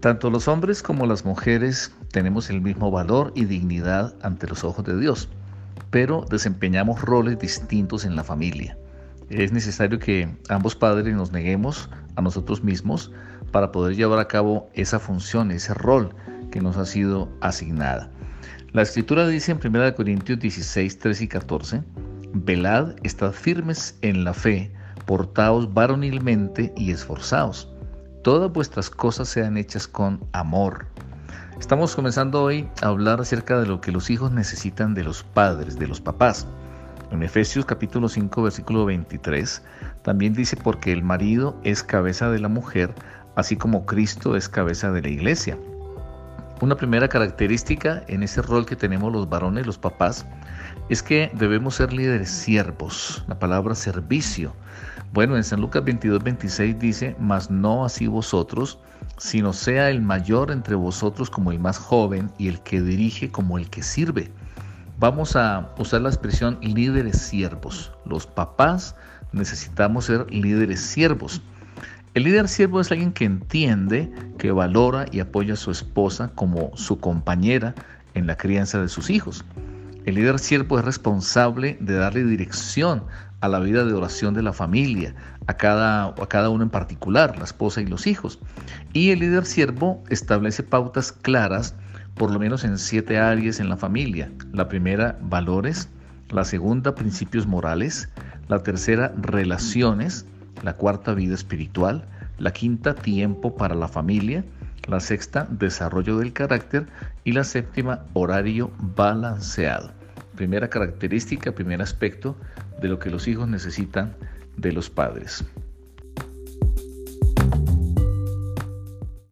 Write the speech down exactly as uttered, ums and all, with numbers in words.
Tanto los hombres como las mujeres tenemos el mismo valor y dignidad ante los ojos de Dios, pero desempeñamos roles distintos en la familia. Es necesario que ambos padres nos neguemos a nosotros mismos para poder llevar a cabo esa función, ese rol que nos ha sido asignada. La Escritura dice en primera de Corintios dieciséis, trece y catorce, «Velad, estad firmes en la fe, portaos varonilmente y esforzaos. Todas vuestras cosas sean hechas con amor». Estamos comenzando hoy a hablar acerca de lo que los hijos necesitan de los padres, de los papás. En Efesios capítulo cinco, versículo veintitrés, también dice, porque el marido es cabeza de la mujer, así como Cristo es cabeza de la iglesia. Una primera característica en ese rol que tenemos los varones, los papás, es que debemos ser líderes siervos, la palabra servicio. Bueno, en San Lucas veintidós, veintiséis dice, mas no así vosotros, sino sea el mayor entre vosotros como el más joven y el que dirige como el que sirve. Vamos a usar la expresión líderes siervos. Los papás necesitamos ser líderes siervos. El líder siervo es alguien que entiende, que valora y apoya a su esposa como su compañera en la crianza de sus hijos. El líder siervo es responsable de darle dirección a la vida de oración de la familia, a cada, a cada uno en particular, la esposa y los hijos. Y el líder siervo establece pautas claras, por lo menos en siete áreas en la familia. La primera, valores. La segunda, principios morales. La tercera, relaciones. La cuarta, vida espiritual. La quinta, tiempo para la familia. La sexta, desarrollo del carácter. Y la séptima, horario balanceado. Primera característica, primer aspecto de lo que los hijos necesitan de los padres.